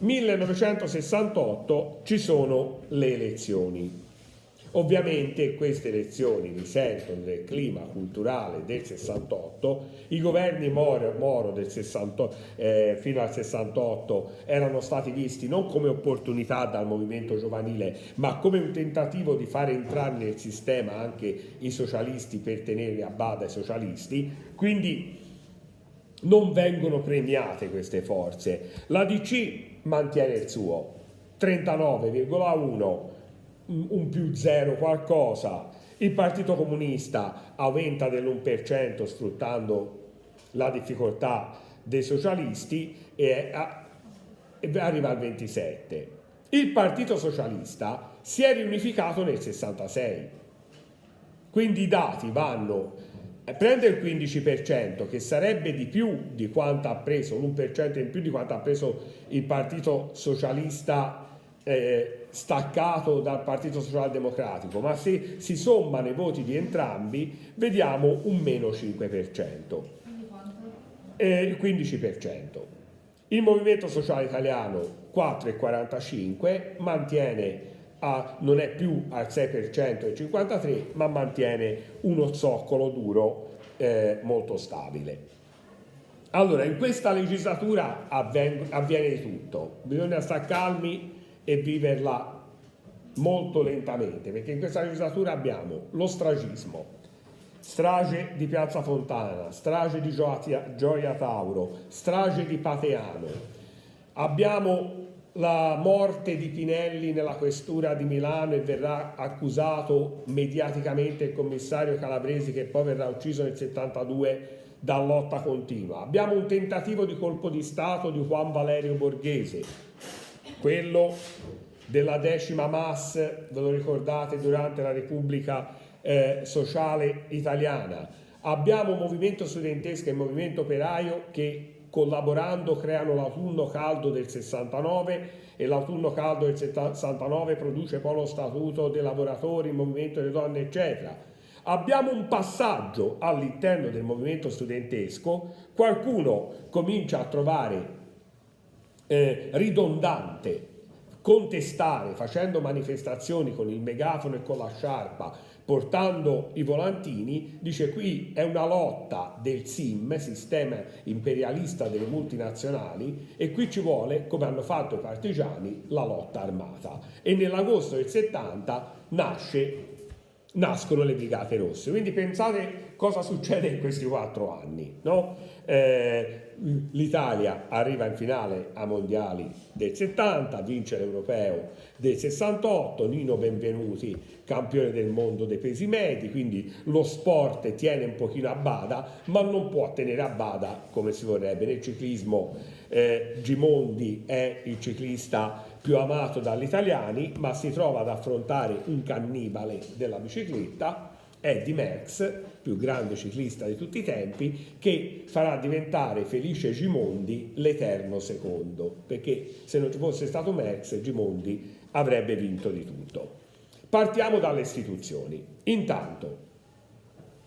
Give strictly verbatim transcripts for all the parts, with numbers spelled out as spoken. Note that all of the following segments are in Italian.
millenovecentosessantotto ci sono le elezioni. Ovviamente queste elezioni risentono del clima culturale del sessantotto, i governi Moro, Moro del sessantotto, eh, fino al sessantotto erano stati visti non come opportunità dal movimento giovanile, ma come un tentativo di fare entrare nel sistema anche i socialisti per tenere a bada i socialisti, quindi non vengono premiate queste forze. La D C mantiene il suo, trentanove virgola uno un più zero qualcosa, il Partito Comunista aumenta dell'uno per cento sfruttando la difficoltà dei socialisti e arriva al ventisette. Il Partito Socialista si è riunificato nel sessantasei, quindi i dati vanno: prende il quindici per cento che sarebbe di più di quanto ha preso, l'uno per cento in più di quanto ha preso il Partito Socialista eh, staccato dal Partito Socialdemocratico, ma se si sommano i voti di entrambi vediamo un meno cinque per cento, eh, il quindici per cento. Il Movimento Sociale Italiano quattro virgola quarantacinque mantiene a, non è più al sei per cento e cinquantatré, ma mantiene uno zoccolo duro eh, molto stabile. Allora, in questa legislatura avven- avviene di tutto, bisogna star calmi e viverla molto lentamente, perché in questa legislatura abbiamo lo stragismo, strage di Piazza Fontana, strage di Gioia, Gioia Tauro, strage di Pateano, abbiamo la morte di Pinelli nella questura di Milano e verrà accusato mediaticamente il commissario Calabresi, che poi verrà ucciso nel settantadue da Lotta Continua. Abbiamo un tentativo di colpo di Stato di Juan Valerio Borghese, quello della decima M A S, ve lo ricordate, durante la Repubblica eh, Sociale Italiana. Abbiamo movimento studentesco e movimento operaio che collaborando creano l'autunno caldo del sessantanove, e l'autunno caldo del sessantanove produce poi lo Statuto dei lavoratori, il movimento delle donne, eccetera. Abbiamo un passaggio all'interno del movimento studentesco, qualcuno comincia a trovare Eh, ridondante contestare facendo manifestazioni con il megafono e con la sciarpa, portando i volantini, dice: qui è una lotta del SIM, sistema imperialista delle multinazionali, e qui ci vuole, come hanno fatto i partigiani, la lotta armata. E nell'agosto del settanta nasce, nascono le Brigate Rosse. Quindi pensate cosa succede in questi quattro anni, no? Eh, l'Italia arriva in finale a mondiali del settanta, vince l'Europeo del sessantotto, Nino Benvenuti campione del mondo dei pesi medi, quindi lo sport tiene un pochino a bada, ma non può tenere a bada come si vorrebbe. Nel ciclismo eh, Gimondi è il ciclista più amato dagli italiani, ma si trova ad affrontare un cannibale della bicicletta, Eddy Merckx, più grande ciclista di tutti i tempi, che farà diventare Felice Gimondi l'eterno secondo, perché se non ci fosse stato Merckx, Gimondi avrebbe vinto di tutto. Partiamo dalle istituzioni. Intanto,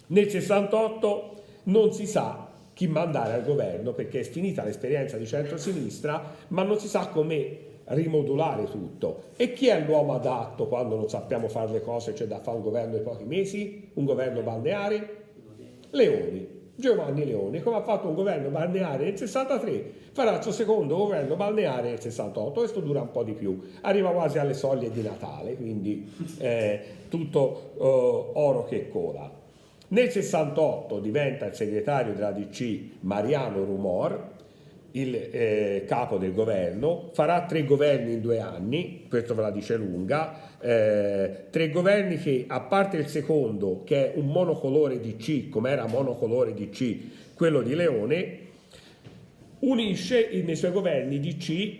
nel sessantotto non si sa chi mandare al governo, perché è finita l'esperienza di centrosinistra, ma non si sa come rimodulare tutto. E chi è l'uomo adatto quando non sappiamo fare le cose, c'è da fare un governo di pochi mesi, un governo balneare? Leone, Giovanni Leone, come ha fatto un governo balneare nel sessantatré, farà il suo secondo governo balneare nel sessantotto. Questo dura un po' di più, arriva quasi alle soglie di Natale, quindi eh, tutto eh, oro che cola. Nel sessantotto diventa il segretario della D C Mariano Rumor, il eh, capo del governo, farà tre governi in due anni, questo ve la dice lunga, eh, tre governi che, a parte il secondo che è un monocolore D C, come era monocolore D C quello di Leone, unisce nei suoi governi D C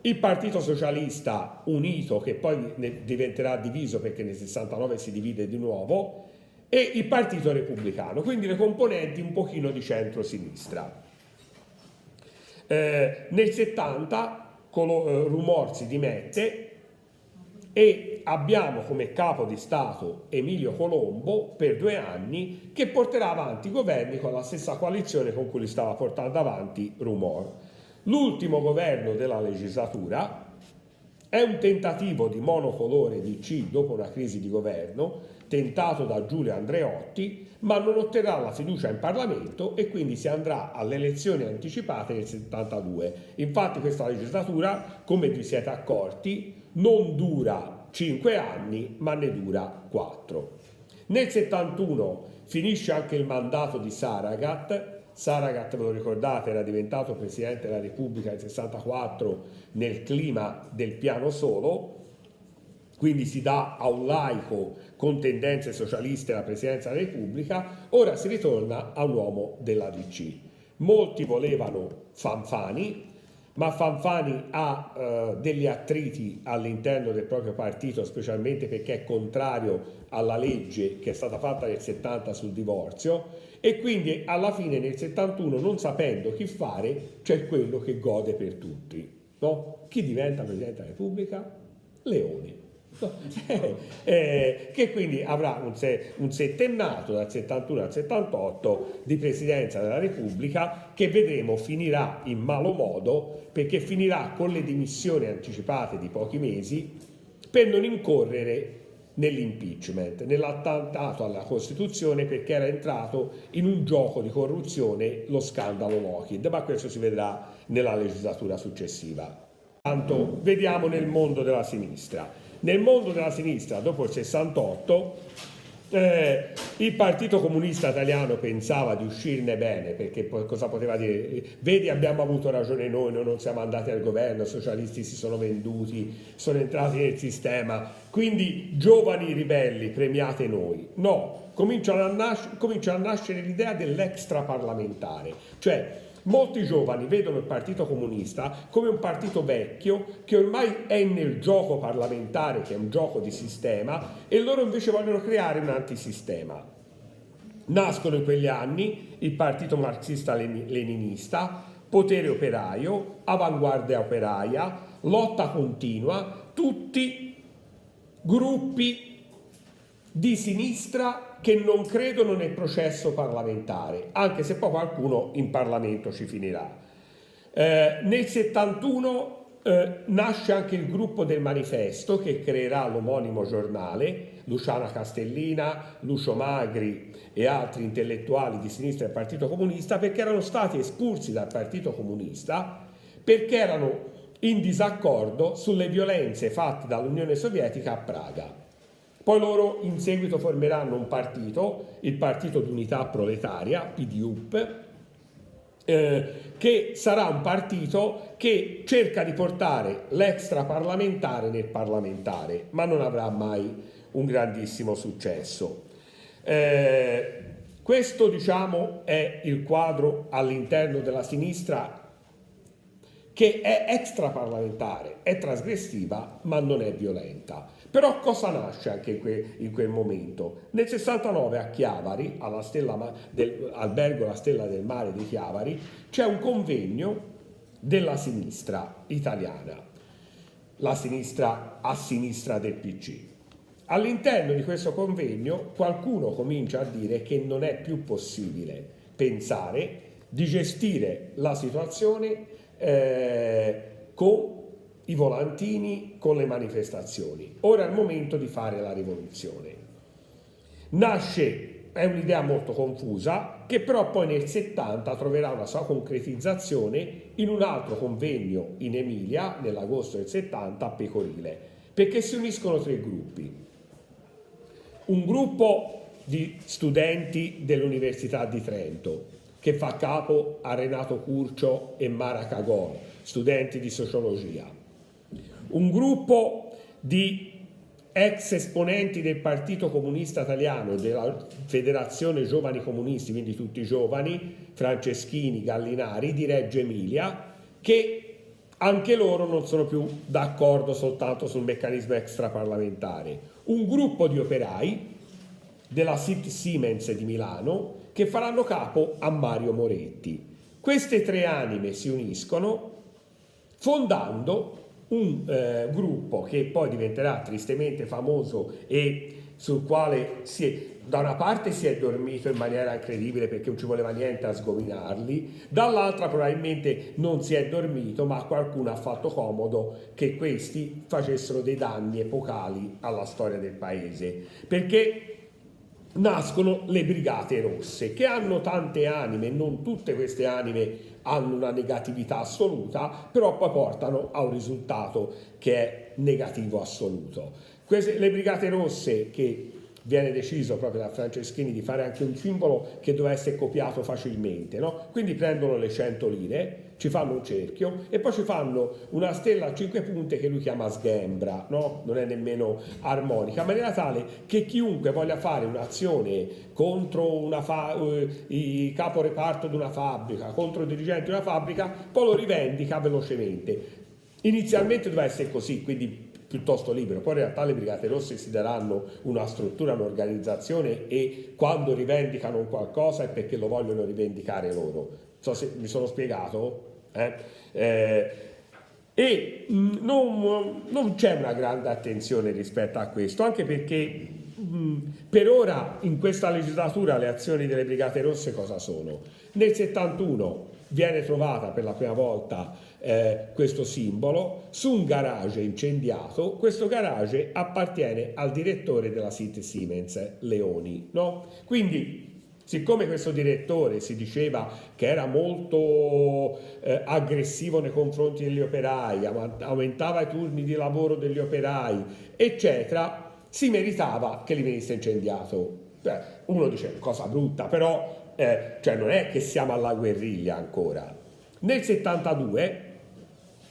il Partito Socialista Unito, che poi ne diventerà diviso perché nel sessantanove si divide di nuovo, e il Partito Repubblicano, quindi le componenti un pochino di centro-sinistra. Eh, nel settanta Rumor si dimette e abbiamo come capo di Stato Emilio Colombo per due anni, che porterà avanti i governi con la stessa coalizione con cui li stava portando avanti Rumor. L'ultimo governo della legislatura è un tentativo di monocolore di D C dopo una crisi di governo tentato da Giulio Andreotti, ma non otterrà la fiducia in Parlamento e quindi si andrà alle elezioni anticipate nel settantadue. Infatti questa legislatura, come vi siete accorti, non dura cinque anni, ma ne dura quattro. Nel settantuno finisce anche il mandato di Saragat. Saragat, ve lo ricordate, era diventato Presidente della Repubblica nel sessantaquattro nel clima del piano solo, quindi si dà a un laico con tendenze socialiste la Presidenza della Repubblica. Ora si ritorna a un uomo della D C. Molti volevano Fanfani, ma Fanfani ha eh, degli attriti all'interno del proprio partito, specialmente perché è contrario alla legge che è stata fatta nel settanta sul divorzio, e quindi alla fine nel settantuno, non sapendo chi fare, c'è quello che gode per tutti, no? Chi diventa Presidente della Repubblica? Leone. Eh, eh, che quindi avrà un, se, un settennato dal settantuno al settantotto di presidenza della Repubblica, che vedremo finirà in malo modo, perché finirà con le dimissioni anticipate di pochi mesi per non incorrere nell'impeachment, nell'attentato alla Costituzione, perché era entrato in un gioco di corruzione lo scandalo Lockheed, ma questo si vedrà nella legislatura successiva. Tanto vediamo nel mondo della sinistra. Nel mondo della sinistra, dopo il sessantotto, eh, il Partito Comunista Italiano pensava di uscirne bene, perché poi cosa poteva dire? Vedi, abbiamo avuto ragione noi, noi non siamo andati al governo, i socialisti si sono venduti, sono entrati nel sistema, quindi giovani ribelli, premiate noi. No, comincia a, nas- comincia a nascere l'idea dell'extraparlamentare, cioè molti giovani vedono il Partito Comunista come un partito vecchio che ormai è nel gioco parlamentare, che è un gioco di sistema, e loro invece vogliono creare un antisistema. Nascono in quegli anni il Partito Marxista-Leninista, Potere Operaio, Avanguardia Operaia, Lotta Continua, tutti gruppi di sinistra che non credono nel processo parlamentare, anche se poi qualcuno in Parlamento ci finirà. Eh, nel settantuno eh, nasce anche il gruppo del Manifesto, che creerà l'omonimo giornale. Luciana Castellina, Lucio Magri e altri intellettuali di sinistra del Partito Comunista, perché erano stati espulsi dal Partito Comunista perché erano in disaccordo sulle violenze fatte dall'Unione Sovietica a Praga. Poi loro in seguito formeranno un partito, il Partito d'Unità Proletaria, P D U P, eh, che sarà un partito che cerca di portare l'extraparlamentare nel parlamentare, ma non avrà mai un grandissimo successo. Eh, questo, diciamo, è il quadro all'interno della sinistra, che è extraparlamentare, è trasgressiva, ma non è violenta. Però cosa nasce anche in quel, in quel momento? Nel sessantanove a Chiavari, alla stella del, albergo La Stella del Mare di Chiavari, c'è un convegno della sinistra italiana, la sinistra a sinistra del P C. All'interno di questo convegno qualcuno comincia a dire che non è più possibile pensare di gestire la situazione Eh, con i volantini, con le manifestazioni. Ora è il momento di fare la rivoluzione. Nasce, è un'idea molto confusa, che però poi nel settanta troverà una sua concretizzazione in un altro convegno in Emilia, nell'agosto del settanta, a Pecorile, perché si uniscono tre gruppi. Un gruppo di studenti dell'Università di Trento, che fa capo a Renato Curcio e Mara Cagol, studenti di sociologia. Un gruppo di ex esponenti del Partito Comunista Italiano, della Federazione Giovani Comunisti, quindi tutti i giovani, Franceschini, Gallinari, di Reggio Emilia, che anche loro non sono più d'accordo soltanto sul meccanismo extraparlamentare. Un gruppo di operai della S I T Siemens di Milano, che faranno capo a Mario Moretti. Queste tre anime si uniscono fondando un eh, gruppo che poi diventerà tristemente famoso e sul quale si è, da una parte si è dormito in maniera incredibile perché non ci voleva niente a sgominarli, dall'altra probabilmente non si è dormito, ma qualcuno ha fatto comodo che questi facessero dei danni epocali alla storia del paese, perché nascono le Brigate Rosse, che hanno tante anime, non tutte queste anime hanno una negatività assoluta, però poi portano a un risultato che è negativo assoluto. Queste, le Brigate Rosse, che viene deciso proprio da Franceschini di fare anche un simbolo che doveva essere copiato facilmente, no? Quindi prendono le cento lire, ci fanno un cerchio e poi ci fanno una stella a cinque punte che lui chiama sghembra, no? Non è nemmeno armonica, in maniera tale che chiunque voglia fare un'azione contro una fa- il capo reparto di una fabbrica, contro il dirigente di una fabbrica, poi lo rivendica velocemente. Inizialmente doveva essere così, quindi piuttosto libero, poi in realtà le Brigate Rosse si daranno una struttura, un'organizzazione, e quando rivendicano qualcosa è perché lo vogliono rivendicare loro. So se mi sono spiegato, eh? Eh, e non, non c'è una grande attenzione rispetto a questo, anche perché mh, per ora in questa legislatura le azioni delle Brigate Rosse cosa sono? Nel settantuno viene trovata per la prima volta eh, questo simbolo su un garage incendiato. Questo garage appartiene al direttore della S I T Siemens, Leoni, no? Quindi, siccome questo direttore si diceva che era molto eh, aggressivo nei confronti degli operai, aumentava i turni di lavoro degli operai, eccetera, si meritava che gli venisse incendiato. Beh, uno dice cosa brutta, però Eh, cioè non è che siamo alla guerriglia ancora. Nel settantadue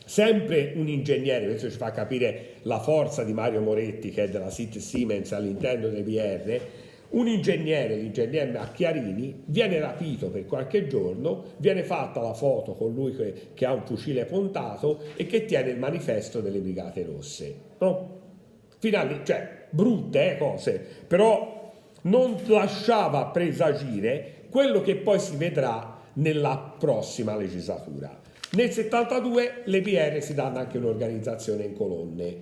sempre un ingegnere, questo ci fa capire la forza di Mario Moretti, che è della S I T Siemens all'interno dei B R, un ingegnere, l'ingegnere Macchiarini, viene rapito per qualche giorno, viene fatta la foto con lui che, che ha un fucile puntato e che tiene il manifesto delle Brigate Rosse, no? Finali, cioè brutte eh, cose, però non lasciava presagire quello che poi si vedrà nella prossima legislatura. Nel settantadue le B R si danno anche un'organizzazione in colonne,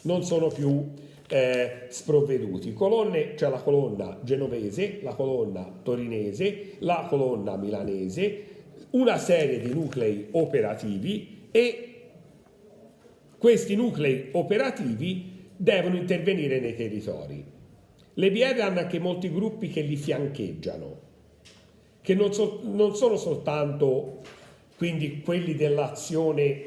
non sono più eh, sprovveduti. Colonne, c'è cioè la colonna genovese, la colonna torinese, la colonna milanese, una serie di nuclei operativi, e questi nuclei operativi devono intervenire nei territori. Le B R hanno anche molti gruppi che li fiancheggiano, che non, so, non sono soltanto quindi quelli dell'azione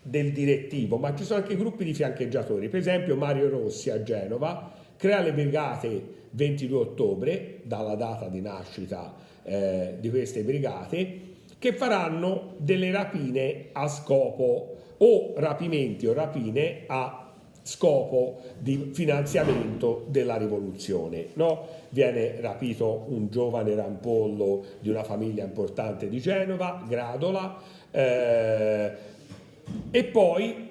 del direttivo, ma ci sono anche gruppi di fiancheggiatori. Per esempio Mario Rossi a Genova crea le brigate ventidue ottobre, dalla data di nascita eh, di queste brigate, che faranno delle rapine a scopo, o rapimenti o rapine a scopo di finanziamento della rivoluzione, no? Viene rapito un giovane rampollo di una famiglia importante di Genova, Gradola, eh, e poi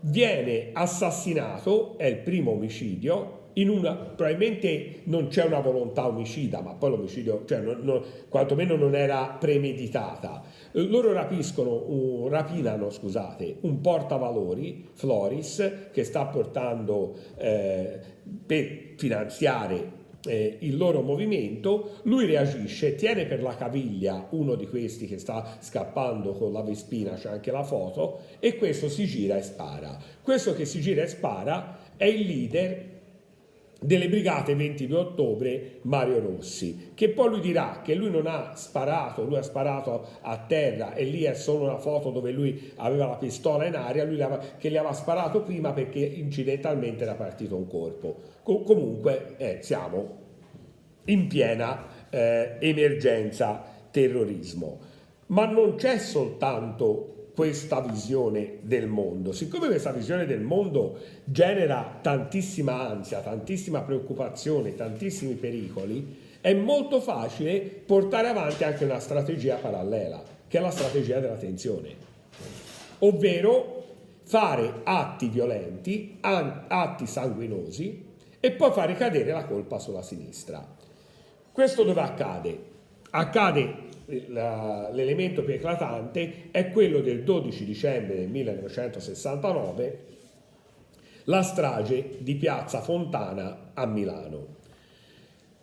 viene assassinato, è il primo omicidio, in una, probabilmente non c'è una volontà omicida, ma poi l'omicidio, cioè non, non, quantomeno non era premeditata. Loro rapiscono, uh, rapinano, scusate, un portavalori, Floris, che sta portando eh, per finanziare eh, il loro movimento. Lui reagisce, tiene per la caviglia uno di questi che sta scappando con la Vespina, c'è anche la foto, e questo si gira e spara. Questo che si gira e spara è il leader delle brigate ventidue ottobre, Mario Rossi, che poi lui dirà che lui non ha sparato, lui ha sparato a terra e lì è solo una foto dove lui aveva la pistola in aria, lui aveva, che gli aveva sparato prima perché incidentalmente era partito un colpo. Com- comunque eh, siamo in piena eh, emergenza terrorismo, ma non c'è soltanto questa visione del mondo. Siccome questa visione del mondo genera tantissima ansia, tantissima preoccupazione, tantissimi pericoli, è molto facile portare avanti anche una strategia parallela, che è la strategia della tensione, ovvero fare atti violenti, atti sanguinosi, e poi far ricadere la colpa sulla sinistra. Questo dove accade? accade l'elemento più eclatante, è quello del dodici dicembre del millenovecentosessantanove, la strage di Piazza Fontana a Milano.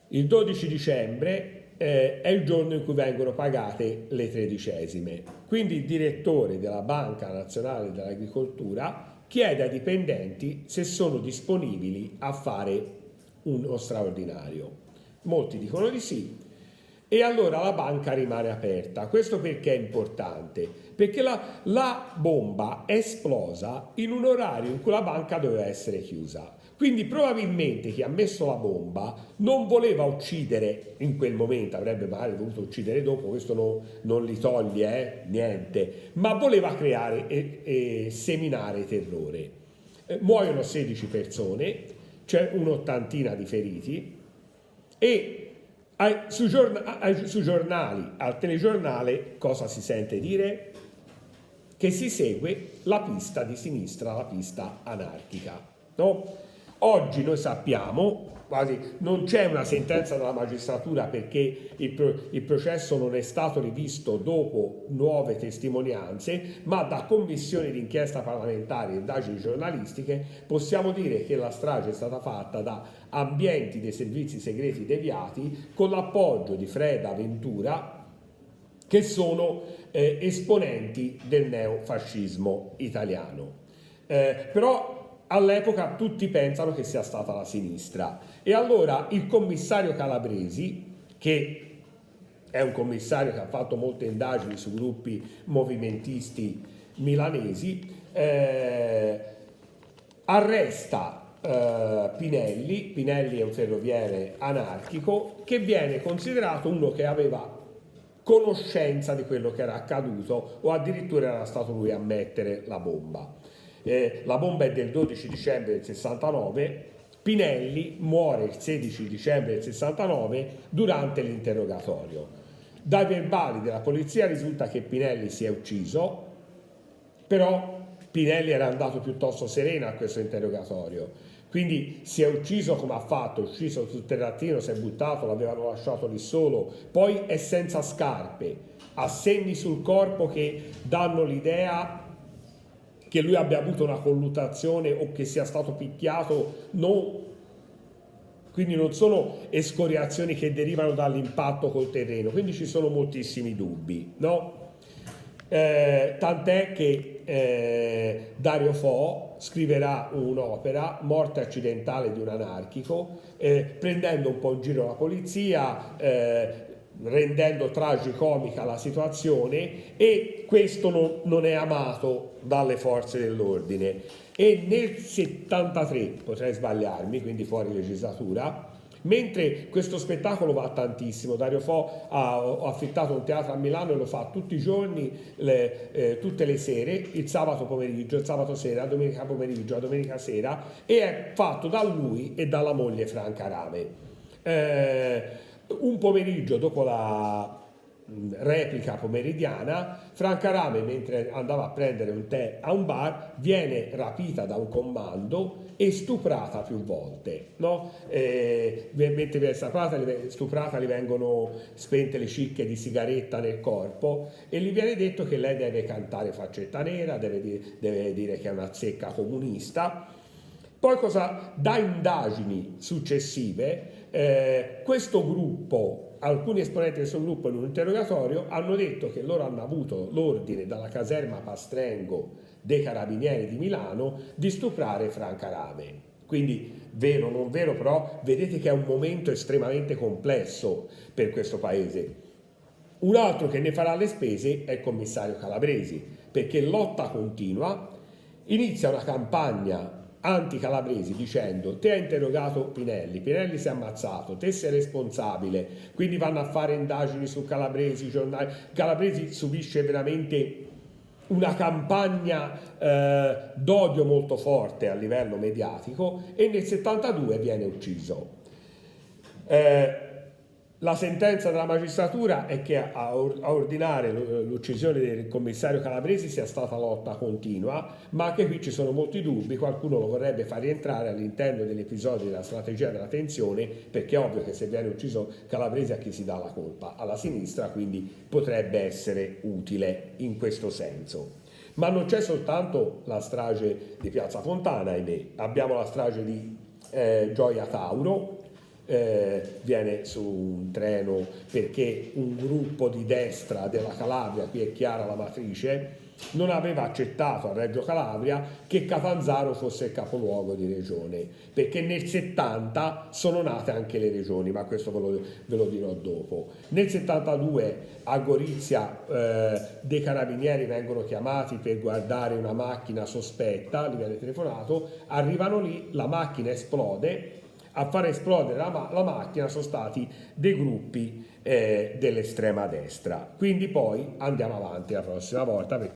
Il dodici dicembre eh, è il giorno in cui vengono pagate le tredicesime, quindi il direttore della Banca Nazionale dell'Agricoltura chiede ai dipendenti se sono disponibili a fare uno straordinario. Molti dicono di sì e allora la banca rimane aperta. Questo perché è importante? Perché la, la bomba è esplosa in un orario in cui la banca doveva essere chiusa. Quindi probabilmente chi ha messo la bomba non voleva uccidere in quel momento, avrebbe magari dovuto uccidere dopo, questo no, non li toglie eh, niente, ma voleva creare e, e seminare terrore. Eh, muoiono sedici persone, c'è un'ottantina di feriti e ai, su, giorna, ai, su giornali, al telegiornale, cosa si sente dire? Che si segue la pista di sinistra, la pista anarchica, no? Oggi noi sappiamo, quasi non c'è una sentenza della magistratura perché il, pro, il processo non è stato rivisto dopo nuove testimonianze, ma da commissioni d'inchiesta parlamentari e indagini giornalistiche possiamo dire che la strage è stata fatta da ambienti dei servizi segreti deviati con l'appoggio di Freda Ventura, che sono eh, esponenti del neofascismo italiano. Eh, però all'epoca tutti pensano che sia stata la sinistra e allora il commissario Calabresi, che è un commissario che ha fatto molte indagini su gruppi movimentisti milanesi, eh, arresta eh, Pinelli. Pinelli è un ferroviere anarchico che viene considerato uno che aveva conoscenza di quello che era accaduto o addirittura era stato lui a mettere la bomba. Eh, la bomba è del dodici dicembre del sessantanove, Pinelli muore il sedici dicembre del sessantanove durante l'interrogatorio. Dai verbali della polizia risulta che Pinelli si è ucciso, però Pinelli era andato piuttosto sereno a questo interrogatorio, quindi si è ucciso come ha fatto, è uscito sul terrazzino, si è buttato, l'avevano lasciato lì solo, poi è senza scarpe, ha segni sul corpo che danno l'idea che lui abbia avuto una colluttazione o che sia stato picchiato, no. Quindi non sono escoriazioni che derivano dall'impatto col terreno, quindi ci sono moltissimi dubbi, no? Eh, tant'è che eh, Dario Fo scriverà un'opera, Morte accidentale di un anarchico, eh, prendendo un po' in giro la polizia, eh, rendendo tragicomica la situazione, e questo non, non è amato dalle forze dell'ordine. E nel settantatré, potrei sbagliarmi, quindi fuori legislatura, mentre questo spettacolo va tantissimo, Dario Fo ha, ha affittato un teatro a Milano e lo fa tutti i giorni, le, eh, tutte le sere, il sabato pomeriggio, il sabato sera, la domenica pomeriggio, la domenica sera, e è fatto da lui e dalla moglie Franca Rame. Eh, Un pomeriggio dopo la replica pomeridiana, Franca Rame, mentre andava a prendere un tè a un bar, viene rapita da un commando e stuprata più volte, no? Eh, mentre viene stuprata gli vengono spente le cicche di sigaretta nel corpo e gli viene detto che lei deve cantare Faccetta Nera, deve dire, deve dire che è una zecca comunista. Poi cosa? Da indagini successive Eh, questo gruppo, alcuni esponenti di questo gruppo in un interrogatorio hanno detto che loro hanno avuto l'ordine dalla caserma Pastrengo dei Carabinieri di Milano di stuprare Franca Rame. Quindi vero o non vero, però vedete che è un momento estremamente complesso per questo paese. Un altro che ne farà le spese è il commissario Calabresi, perché Lotta Continua inizia una campagna anti-Calabresi dicendo: te hai interrogato Pinelli, Pinelli si è ammazzato, te sei responsabile. Quindi vanno a fare indagini su Calabresi, giornali. Calabresi subisce veramente una campagna eh, d'odio molto forte a livello mediatico e nel settantadue viene ucciso. Eh, La sentenza della magistratura è che a ordinare l'uccisione del commissario Calabresi sia stata lotta continua, ma anche qui ci sono molti dubbi, qualcuno lo vorrebbe far rientrare all'interno dell'episodio della strategia della tensione, perché è ovvio che se viene ucciso Calabresi a chi si dà la colpa? Alla sinistra, quindi potrebbe essere utile in questo senso. Ma non c'è soltanto la strage di Piazza Fontana, ahimè, abbiamo la strage di eh, Gioia Tauro. Eh, viene su un treno perché un gruppo di destra della Calabria, qui è chiara la matrice, non aveva accettato a Reggio Calabria che Catanzaro fosse il capoluogo di regione, perché nel settanta sono nate anche le regioni, ma questo ve lo, ve lo dirò dopo. Nel settantadue a Gorizia eh, dei carabinieri vengono chiamati per guardare una macchina sospetta, gli viene telefonato, arrivano lì, la macchina esplode. A far esplodere la, ma- la macchina sono stati dei gruppi eh, dell'estrema destra. Quindi poi andiamo avanti la prossima volta. Perché...